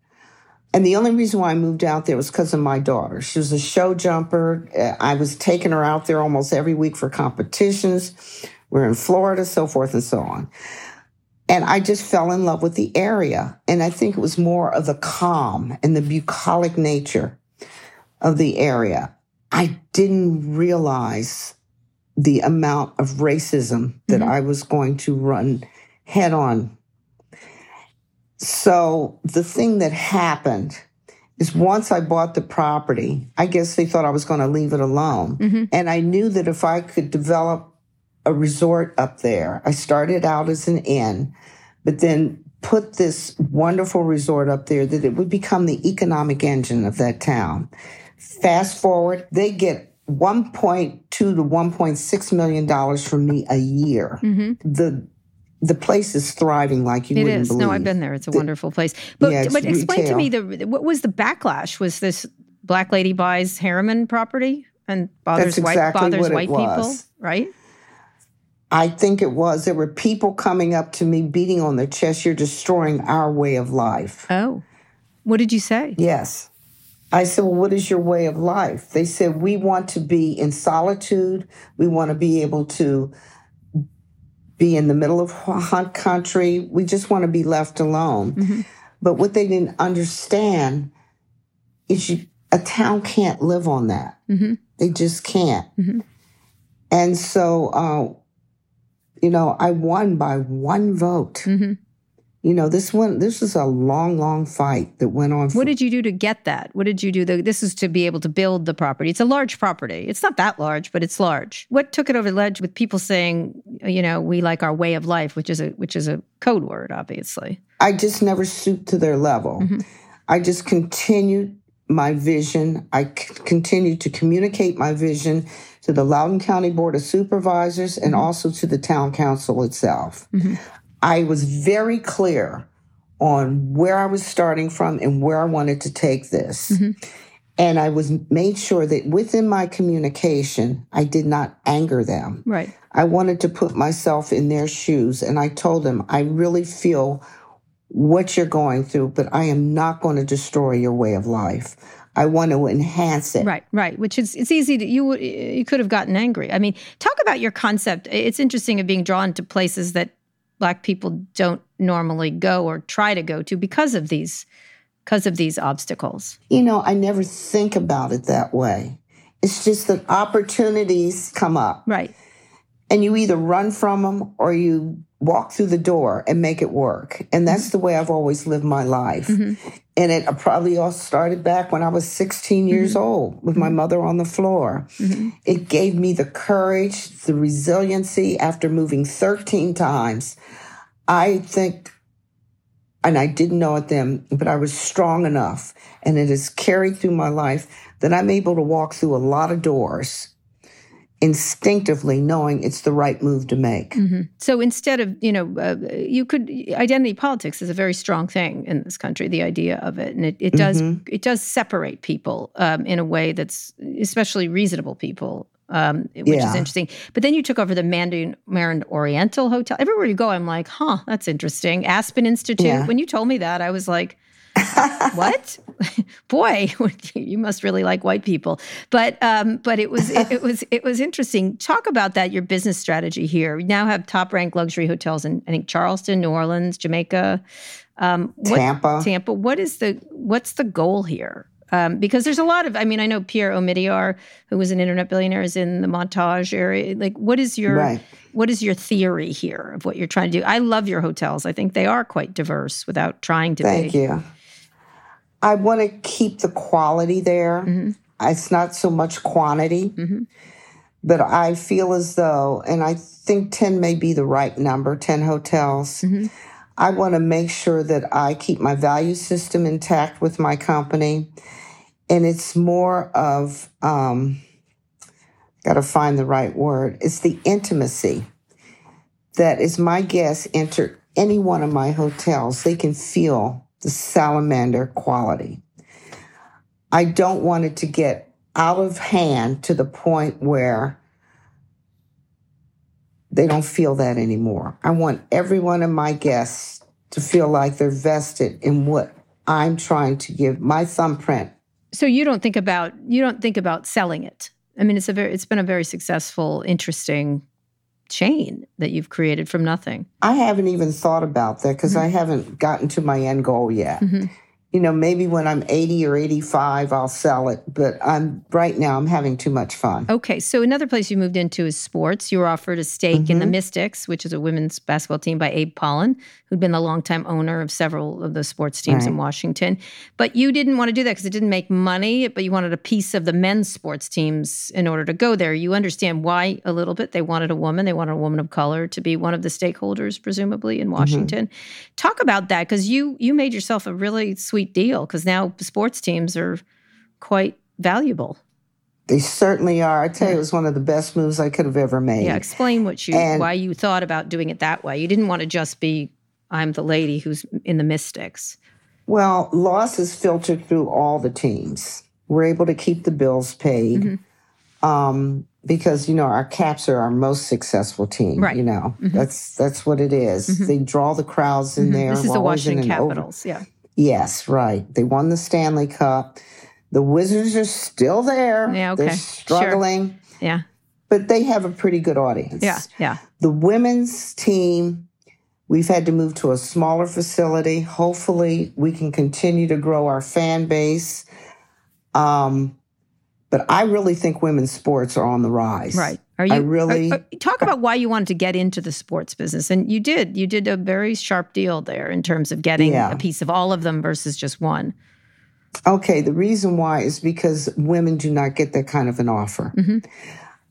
and the only reason why I moved out there was because of my daughter. She was a show jumper. I was taking her out there almost every week for competitions. We're in Florida, so forth and so on. And I just fell in love with the area. And I think it was more of the calm and the bucolic nature of the area. I didn't realize the amount of racism that mm-hmm. I was going to run head on. So the thing that happened is once I bought the property, I guess they thought I was going to leave it alone. Mm-hmm. And I knew that if I could develop a resort up there. I started out as an inn, but then put this wonderful resort up there that it would become the economic engine of that town. Fast forward, they get one point two to one point six million dollars from me a year. Mm-hmm. The the place is thriving like you it wouldn't is. believe. No, I've been there. It's a the, wonderful place. But, yeah, but explain retail. to me, the what was the backlash? Was this black lady buys Harriman property and bothers exactly white bothers white people, right? I think it was. There were people coming up to me, beating on their chest, you're destroying our way of life. Oh. What did you say? Yes. I said, well, what is your way of life? They said, we want to be in solitude. We want to be able to be in the middle of hunt country. We just want to be left alone. Mm-hmm. But what they didn't understand is you, a town can't live on that. Mm-hmm. They just can't. Mm-hmm. And so... Uh, You know, I won by one vote. Mm-hmm. You know, this one, this is a long, long fight that went on. For, what did you do to get that? What did you do? To, this is to be able to build the property. It's a large property. It's not that large, but it's large. What took it over the ledge with people saying, you know, we like our way of life, which is a which is a code word, obviously. I just never stooped to their level. Mm-hmm. I just continued my vision. I c- continued to communicate my vision to the Loudoun County Board of Supervisors, and also to the town council itself. Mm-hmm. I was very clear on where I was starting from and where I wanted to take this. Mm-hmm. And I was made sure that within my communication, I did not anger them. Right. I wanted to put myself in their shoes, and I told them, I really feel what you're going through, but I am not going to destroy your way of life. I want to enhance it. Right, right, which is, it's easy to, you you could have gotten angry. I mean, talk about your concept. It's interesting of being drawn to places that Black people don't normally go or try to go to because of these, because of these obstacles. You know, I never think about it that way. It's just that opportunities come up. Right. And you either run from them or you walk through the door and make it work. And that's mm-hmm. the way I've always lived my life. Mm-hmm. And it probably all started back when I was sixteen years mm-hmm. old with my mother on the floor. Mm-hmm. It gave me the courage, the resiliency after moving thirteen times. I think, and I didn't know it then, but I was strong enough, and it has carried through my life that I'm able to walk through a lot of doors instinctively, knowing it's the right move to make. Mm-hmm. So instead of, you know, uh, you could, identity politics is a very strong thing in this country, the idea of it. And it, it does mm-hmm. it does separate people um, in a way that's, especially reasonable people, um, which yeah. is interesting. But then you took over the Mandarin, Marin Oriental Hotel. Everywhere you go, I'm like, huh, that's interesting. Aspen Institute. Yeah. When you told me that, I was like, what? Boy, you must really like white people. But um, but it was it, it was it was interesting. Talk about that, your business strategy here. We now have top-ranked luxury hotels in, I think, Charleston, New Orleans, Jamaica, um, what, Tampa. Tampa. What is the what's the goal here? Um, because there's a lot of. I mean, I know Pierre Omidyar, who was an internet billionaire, is in the Montage area. Like, what is your right. what is your theory here of what you're trying to do? I love your hotels. I think they are quite diverse without trying to. Thank be. you. I want to keep the quality there. Mm-hmm. It's not so much quantity, mm-hmm. but I feel as though, and I think ten may be the right number, ten hotels. Mm-hmm. I want to make sure that I keep my value system intact with my company. And it's more of, um, got to find the right word. It's the intimacy that is my guests enter any one of my hotels. They can feel the salamander quality. I don't want it to get out of hand to the point where they don't feel that anymore. I want every one of my guests to feel like they're vested in what I'm trying to give, my thumbprint. So you don't think about you don't think about selling it. I mean, it's a very it's been a very successful, interesting chain that you've created from nothing. I haven't even thought about that because mm-hmm. I haven't gotten to my end goal yet. Mm-hmm. You know, maybe when I'm eighty or eighty-five, I'll sell it. But I'm right now, I'm having too much fun. Okay. So another place you moved into is sports. You were offered a stake mm-hmm. in the Mystics, which is a women's basketball team by Abe Pollan, who'd been the longtime owner of several of the sports teams right. in Washington. But you didn't want to do that because it didn't make money, but you wanted a piece of the men's sports teams in order to go there. You understand why a little bit. They wanted a woman. They wanted a woman of color to be one of the stakeholders, presumably, in Washington. Mm-hmm. Talk about that because you, you made yourself a really sweet deal because now sports teams are quite valuable. They certainly are. I tell you, it was one of the best moves I could have ever made. Yeah, explain what you and, why you thought about doing it that way. You didn't want to just be, I'm the lady who's in the Mystics. Well, Loss is filtered through all the teams. We're able to keep the bills paid mm-hmm. um, because, you know, our Caps are our most successful team. Right. You know, mm-hmm. that's that's what it is. Mm-hmm. They draw the crowds in mm-hmm. there. This is the Washington Capitals, yeah. Yes, right. They won the Stanley Cup. The Wizards are still there. Yeah, okay. They're struggling. Sure. Yeah. But they have a pretty good audience. Yeah, yeah. The women's team, we've had to move to a smaller facility. Hopefully, we can continue to grow our fan base. Um, but I really think women's sports are on the rise. Right. Are you I really are, are, talk about why you wanted to get into the sports business, and you did. You did a very sharp deal there in terms of getting yeah. a piece of all of them versus just one. Okay, the reason why is because women do not get that kind of an offer. Mm-hmm.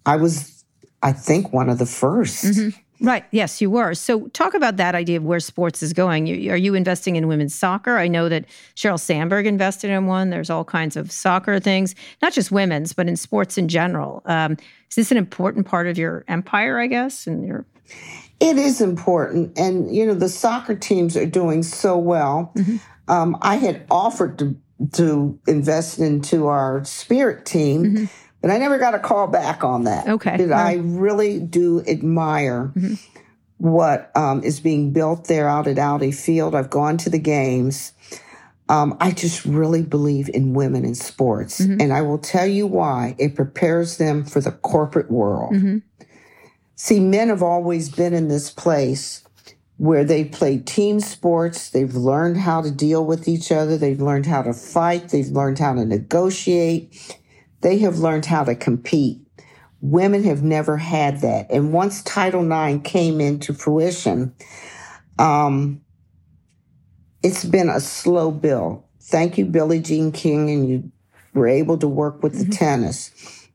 I was, I think, one of the first. Mm-hmm. Right? Yes, you were. So, talk about that idea of where sports is going. You, are you investing in women's soccer? I know that Sheryl Sandberg invested in one. There's all kinds of soccer things, not just women's, but in sports in general. Um, Is this an important part of your empire, I guess? And your It is important. And, you know, the soccer teams are doing so well. Mm-hmm. Um, I had offered to, to invest into our spirit team, mm-hmm. but I never got a call back on that. Okay. But right. I really do admire mm-hmm. what um, is being built there out at Audi Field. I've gone to the games. Um, I just really believe in women in sports. Mm-hmm. And I will tell you why. It prepares them for the corporate world. Mm-hmm. See, men have always been in this place where they play team sports. They've learned how to deal with each other. They've learned how to fight. They've learned how to negotiate. They have learned how to compete. Women have never had that. And once Title nine came into fruition, um, it's been a slow build. Thank you, Billie Jean King, and you were able to work with the mm-hmm. tennis.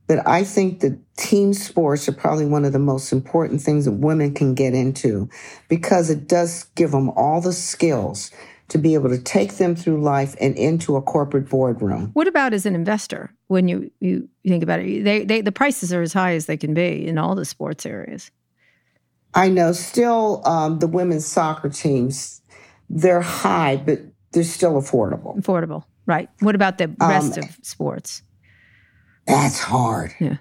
But I think that team sports are probably one of the most important things that women can get into because it does give them all the skills to be able to take them through life and into a corporate boardroom. What about as an investor when you, you think about it? They, they, the prices are as high as they can be in all the sports areas. I know. Still, um, the women's soccer teams, they're high, but they're still affordable. Affordable, right. What about the rest um, of sports? That's hard. Yeah.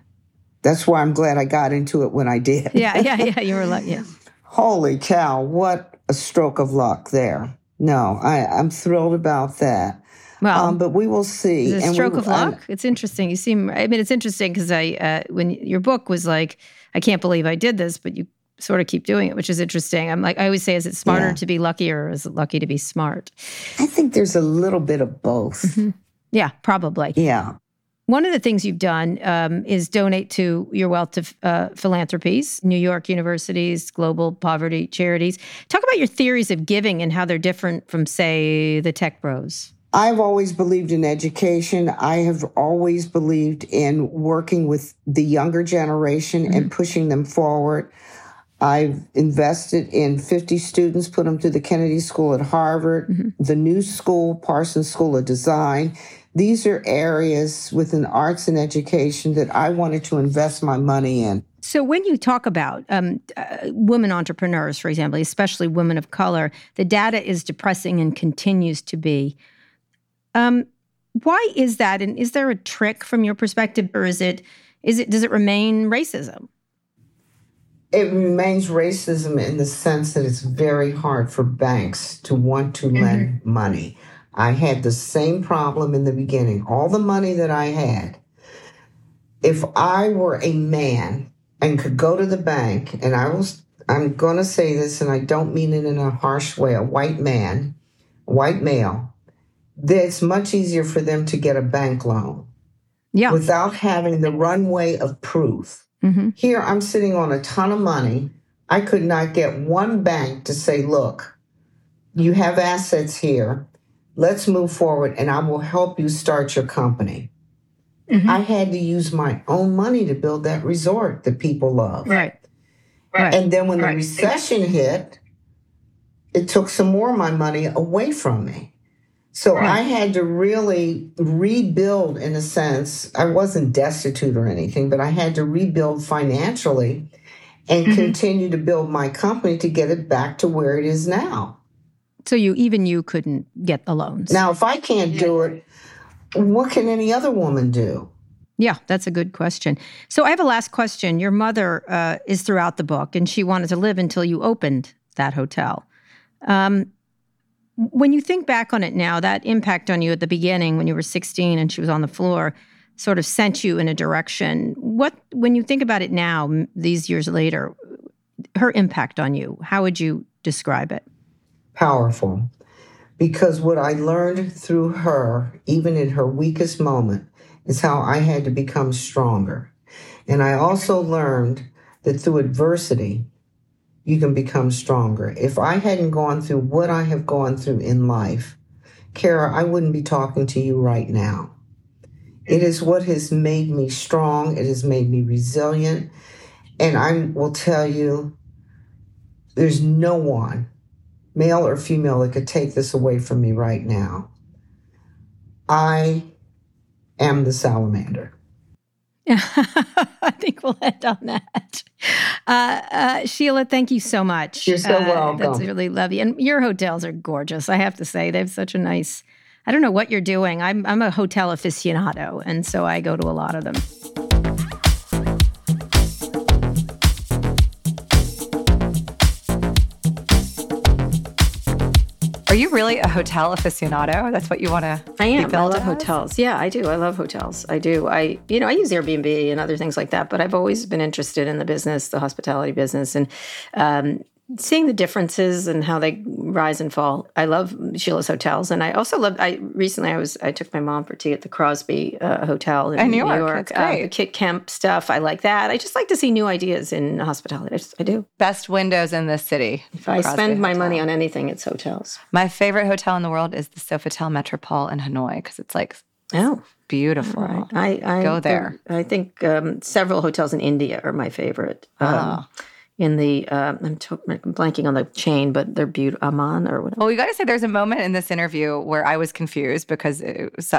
That's why I'm glad I got into it when I did. Yeah, yeah, yeah, you were lucky. Yeah. Holy cow, what a stroke of luck there. No, I, I'm thrilled about that. Well, um, but we will see. It's a stroke we, of luck? I'm, it's interesting. You seem, I mean, it's interesting because I, uh, when your book was like, I can't believe I did this, but you sort of keep doing it, which is interesting. I'm like, I always say, is it smarter yeah. to be lucky or is it lucky to be smart? I think there's a little bit of both. Mm-hmm. Yeah, probably. Yeah. One of the things you've done um, is donate to your wealth to uh, philanthropies, New York universities, global poverty charities. Talk about your theories of giving and how they're different from, say, the tech bros. I've always believed in education. I have always believed in working with the younger generation mm-hmm. and pushing them forward. I've invested in fifty students, put them through the Kennedy School at Harvard, mm-hmm. the New School, Parsons School of Design. These are areas within arts and education that I wanted to invest my money in. So when you talk about um, uh, women entrepreneurs, for example, especially women of color, the data is depressing and continues to be. Um, why is that? And is there a trick from your perspective, or is it? Is it? Does it remain racism? It remains racism in the sense that it's very hard for banks to want to mm-hmm. lend money. I had the same problem in the beginning. All the money that I had, if I were a man, and could go to the bank, and I was, I'm going to say this, and I don't mean it in a harsh way, a white man, white male, it's much easier for them to get a bank loan yeah. without having the runway of proof. Mm-hmm. Here, I'm sitting on a ton of money. I could not get one bank to say, look, you have assets here. Let's move forward, and I will help you start your company. Mm-hmm. I had to use my own money to build that resort that people love. Right. Right. And then when right. the recession hit, it took some more of my money away from me. So right. I had to really rebuild, in a sense. I wasn't destitute or anything, but I had to rebuild financially and mm-hmm. continue to build my company to get it back to where it is now. So you even you couldn't get the loans. Now, if I can't do it, what can any other woman do? Yeah, that's a good question. So I have a last question. Your mother uh, is throughout the book, and she wanted to live until you opened that hotel. Um, when you think back on it now, that impact on you at the beginning when you were sixteen and she was on the floor sort of sent you in a direction. What, when you think about it now, these years later, her impact on you, how would you describe it? Powerful. Because what I learned through her, even in her weakest moment, is how I had to become stronger. And I also learned that through adversity, you can become stronger. If I hadn't gone through what I have gone through in life, Kara, I wouldn't be talking to you right now. It is what has made me strong. It has made me resilient. And I will tell you, there's no one, male or female, that could take this away from me right now. I am the salamander. I think we'll end on that. Uh, uh, Sheila, thank you so much. You're so uh, welcome. That's really lovely. And your hotels are gorgeous, I have to say. They have such a nice, I don't know what you're doing. I'm, I'm a hotel aficionado, and so I go to a lot of them. Are you really a hotel aficionado? That's what you want to I am. Be I love as? Hotels. Yeah, I do. I love hotels. I do. I, you know, I use Airbnb and other things like that, but I've always been interested in the business, the hospitality business, and um, seeing the differences and how they rise and fall. I love Sheila's hotels, and I also love. I recently, I was I took my mom for tea at the Crosby uh, Hotel in, in New York. New York. That's great. Uh, the Kit Kemp stuff. I like that. I just like to see new ideas in hospitality. I, just, I do. Best windows in this city. If I Crosby spend my hotel. Money on anything, it's hotels. My favorite hotel in the world is the Sofitel Metropole in Hanoi because it's like oh beautiful. Right. I, I go there. I, I think um, several hotels in India are my favorite. Um, oh. In the, uh, I'm, t- I'm blanking on the chain, but they're beautiful, Amman or whatever. Well, we got to say there's a moment in this interview where I was confused because it was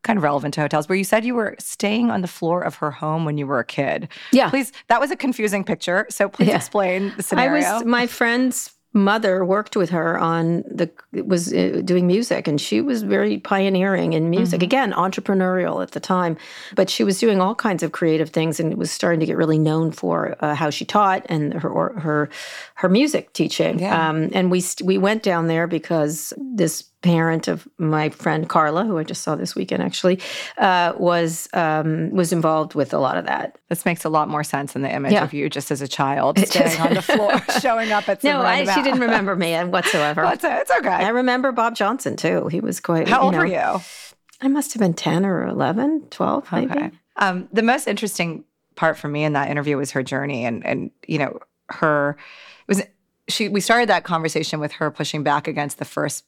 kind of relevant to hotels, where you said you were staying on the floor of her home when you were a kid. Yeah. Please, that was a confusing picture, so please yeah. explain the scenario. I was, my friend's mother worked with her on the, was doing music, and she was very pioneering in music. Mm-hmm. Again, entrepreneurial at the time, but she was doing all kinds of creative things and was starting to get really known for uh, how she taught and her or, her her music teaching. Yeah. Um, and we we went down there because this parent of my friend Carla, who I just saw this weekend actually, uh, was um, was involved with a lot of that. This makes a lot more sense than the image yeah. of you just as a child standing on the floor, showing up at some no, roundabout. I, she didn't remember me whatsoever. That's it. It's okay. I remember Bob Johnson too. He was quite. How you old know, were you? I must have been ten or eleven, twelve, maybe. Okay. Um, the most interesting part for me in that interview was her journey, and and you know her it was she. We started that conversation with her pushing back against the first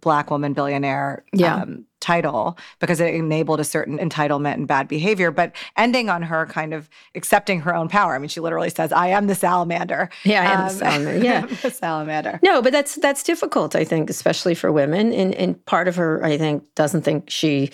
Black woman billionaire yeah. um, title because it enabled a certain entitlement and bad behavior, but ending on her kind of accepting her own power. I mean, she literally says, I am the salamander. Yeah, I am um, the salamander. Yeah. I am the salamander. No, but that's that's difficult, I think, especially for women. And, and part of her, I think, doesn't think she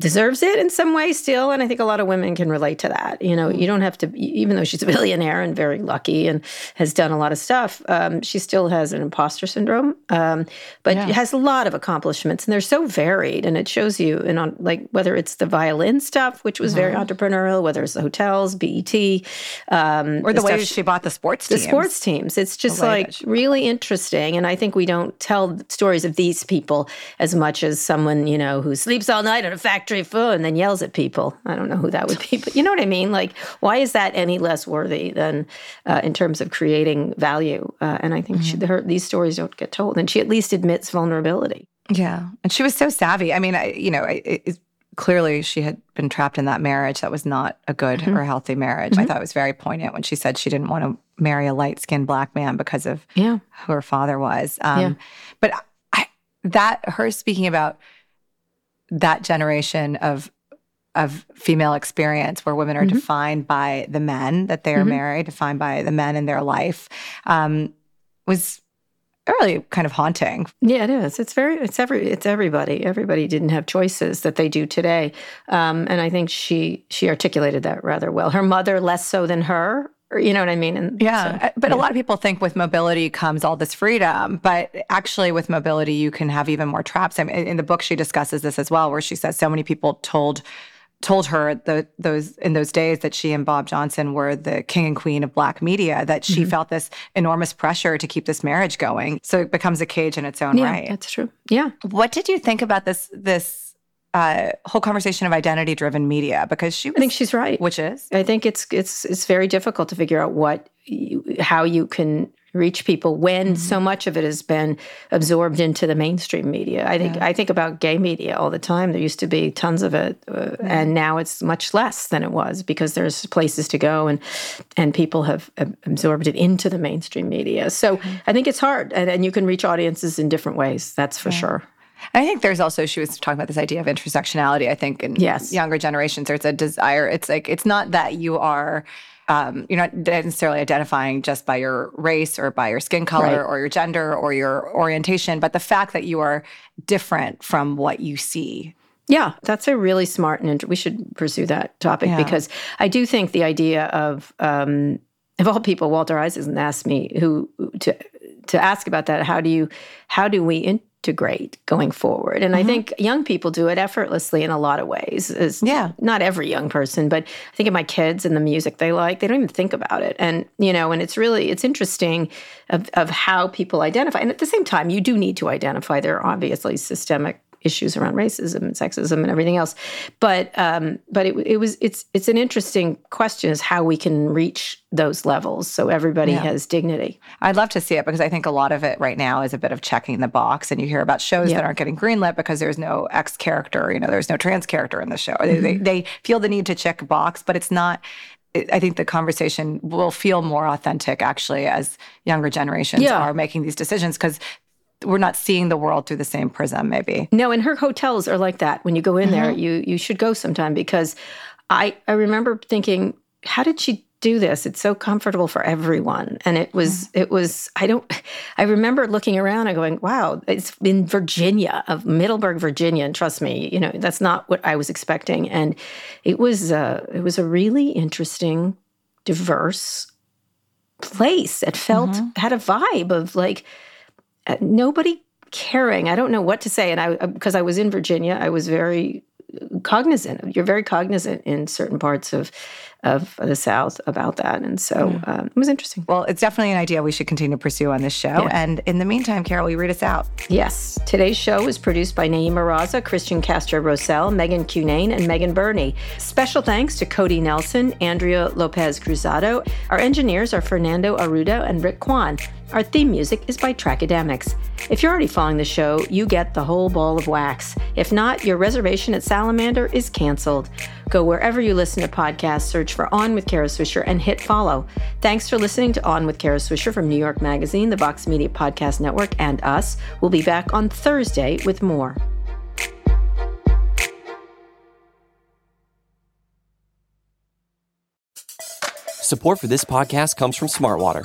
deserves it in some way still. And I think a lot of women can relate to that. You know, you don't have to, even though she's a billionaire and very lucky and has done a lot of stuff, um, she still has an imposter syndrome, um, but yeah. has a lot of accomplishments, and they're so varied. And it shows you, and on like whether it's the violin stuff, which was mm-hmm. very entrepreneurial, whether it's the hotels, B E T, um, or the, the way she, she bought the sports teams. The sports teams. It's just like really interesting. And I think we don't tell stories of these people as much as someone, you know, who sleeps all night at a factory factory food and then yells at people. I don't know who that would be, but you know what I mean? Like, why is that any less worthy than uh, in terms of creating value? Uh, and I think mm-hmm. she, her, these stories don't get told. And she at least admits vulnerability. Yeah. And she was so savvy. I mean, I, you know, I, it, clearly she had been trapped in that marriage. That was not a good mm-hmm. or healthy marriage. Mm-hmm. I thought it was very poignant when she said she didn't want to marry a light-skinned black man because of yeah. who her father was. Um, yeah. But I, that, her speaking about that generation of of female experience where women are mm-hmm. defined by the men that they are mm-hmm. married, defined by the men in their life, um, was really kind of haunting. Yeah, it is. It's very, it's every, it's everybody. Everybody didn't have choices that they do today. Um, and I think she she articulated that rather well. Her mother less so than her. You know what I mean? And yeah. So, but yeah. a lot of people think with mobility comes all this freedom, but actually with mobility, you can have even more traps. I mean, in the book, she discusses this as well, where she says so many people told told her the, those in those days that she and Bob Johnson were the king and queen of black media, that she mm-hmm. felt this enormous pressure to keep this marriage going. So it becomes a cage in its own yeah, right. Yeah, that's true. Yeah. What did you think about this this Uh, whole conversation of identity-driven media? Because she was, I think she's right. Which is? I think it's it's it's very difficult to figure out what, you, how you can reach people when mm-hmm. so much of it has been absorbed into the mainstream media. I think yeah. I think about gay media all the time. There used to be tons of it, uh, yeah. and now it's much less than it was because there's places to go, and and people have absorbed it into the mainstream media. So mm-hmm. I think it's hard, and, and you can reach audiences in different ways. That's for yeah. sure. I think there's also, she was talking about this idea of intersectionality, I think, in yes. younger generations. There's a desire. It's like, it's not that you are, um, you're not necessarily identifying just by your race or by your skin color right. or your gender or your orientation, but the fact that you are different from what you see. Yeah, that's a really smart, and inter- we should pursue that topic yeah. because I do think the idea of, um, of all people, Walter Isaacson asked me who to to ask about that. How do you, how do we in- integrate going forward. And mm-hmm. I think young people do it effortlessly in a lot of ways. It's yeah. not every young person, but I think of my kids and the music they like, they don't even think about it. And, you know, and it's really, it's interesting of, of how people identify. And at the same time, you do need to identify. There are obviously systemic issues around racism and sexism and everything else. But um, but it, it was it's it's an interesting question is how we can reach those levels so everybody yeah. has dignity. I'd love to see it because I think a lot of it right now is a bit of checking the box, and you hear about shows yeah. that aren't getting greenlit because there's no X character, you know, there's no trans character in the show. Mm-hmm. They, they feel the need to check a box, but it's not. I think the conversation will feel more authentic actually as younger generations yeah. are making these decisions because we're not seeing the world through the same prism, maybe. No, and her hotels are like that. When you go in mm-hmm. there, you you should go sometime because I, I remember thinking, how did she do this? It's so comfortable for everyone. And it was, yeah. it was, I don't, I remember looking around and going, wow, it's in Virginia, of Middleburg, Virginia. And trust me, you know, that's not what I was expecting. And it was, uh, it was a really interesting, diverse place. It felt, mm-hmm. had a vibe of like, Uh, nobody caring. I don't know what to say. And I, because uh, I was in Virginia, I was very cognizant. You're very cognizant in certain parts of of the South about that. And so mm. um, it was interesting. Well, it's definitely an idea we should continue to pursue on this show. Yeah. And in the meantime, Kara, will you read us out? Yes. Today's show was produced by Nayeema Raza, Christian Castro-Rosell, Megan Cunane, and Megan Burney. Special thanks to Cody Nelson, Andrea Lopez-Cruzado. Our engineers are Fernando Arruda and Rick Kwan. Our theme music is by Trackademics. If you're already following the show, you get the whole ball of wax. If not, your reservation at Salamander is canceled. Go wherever you listen to podcasts, search for On with Kara Swisher, and hit follow. Thanks for listening to On with Kara Swisher from New York Magazine, the Vox Media Podcast Network, and us. We'll be back on Thursday with more. Support for this podcast comes from Smartwater.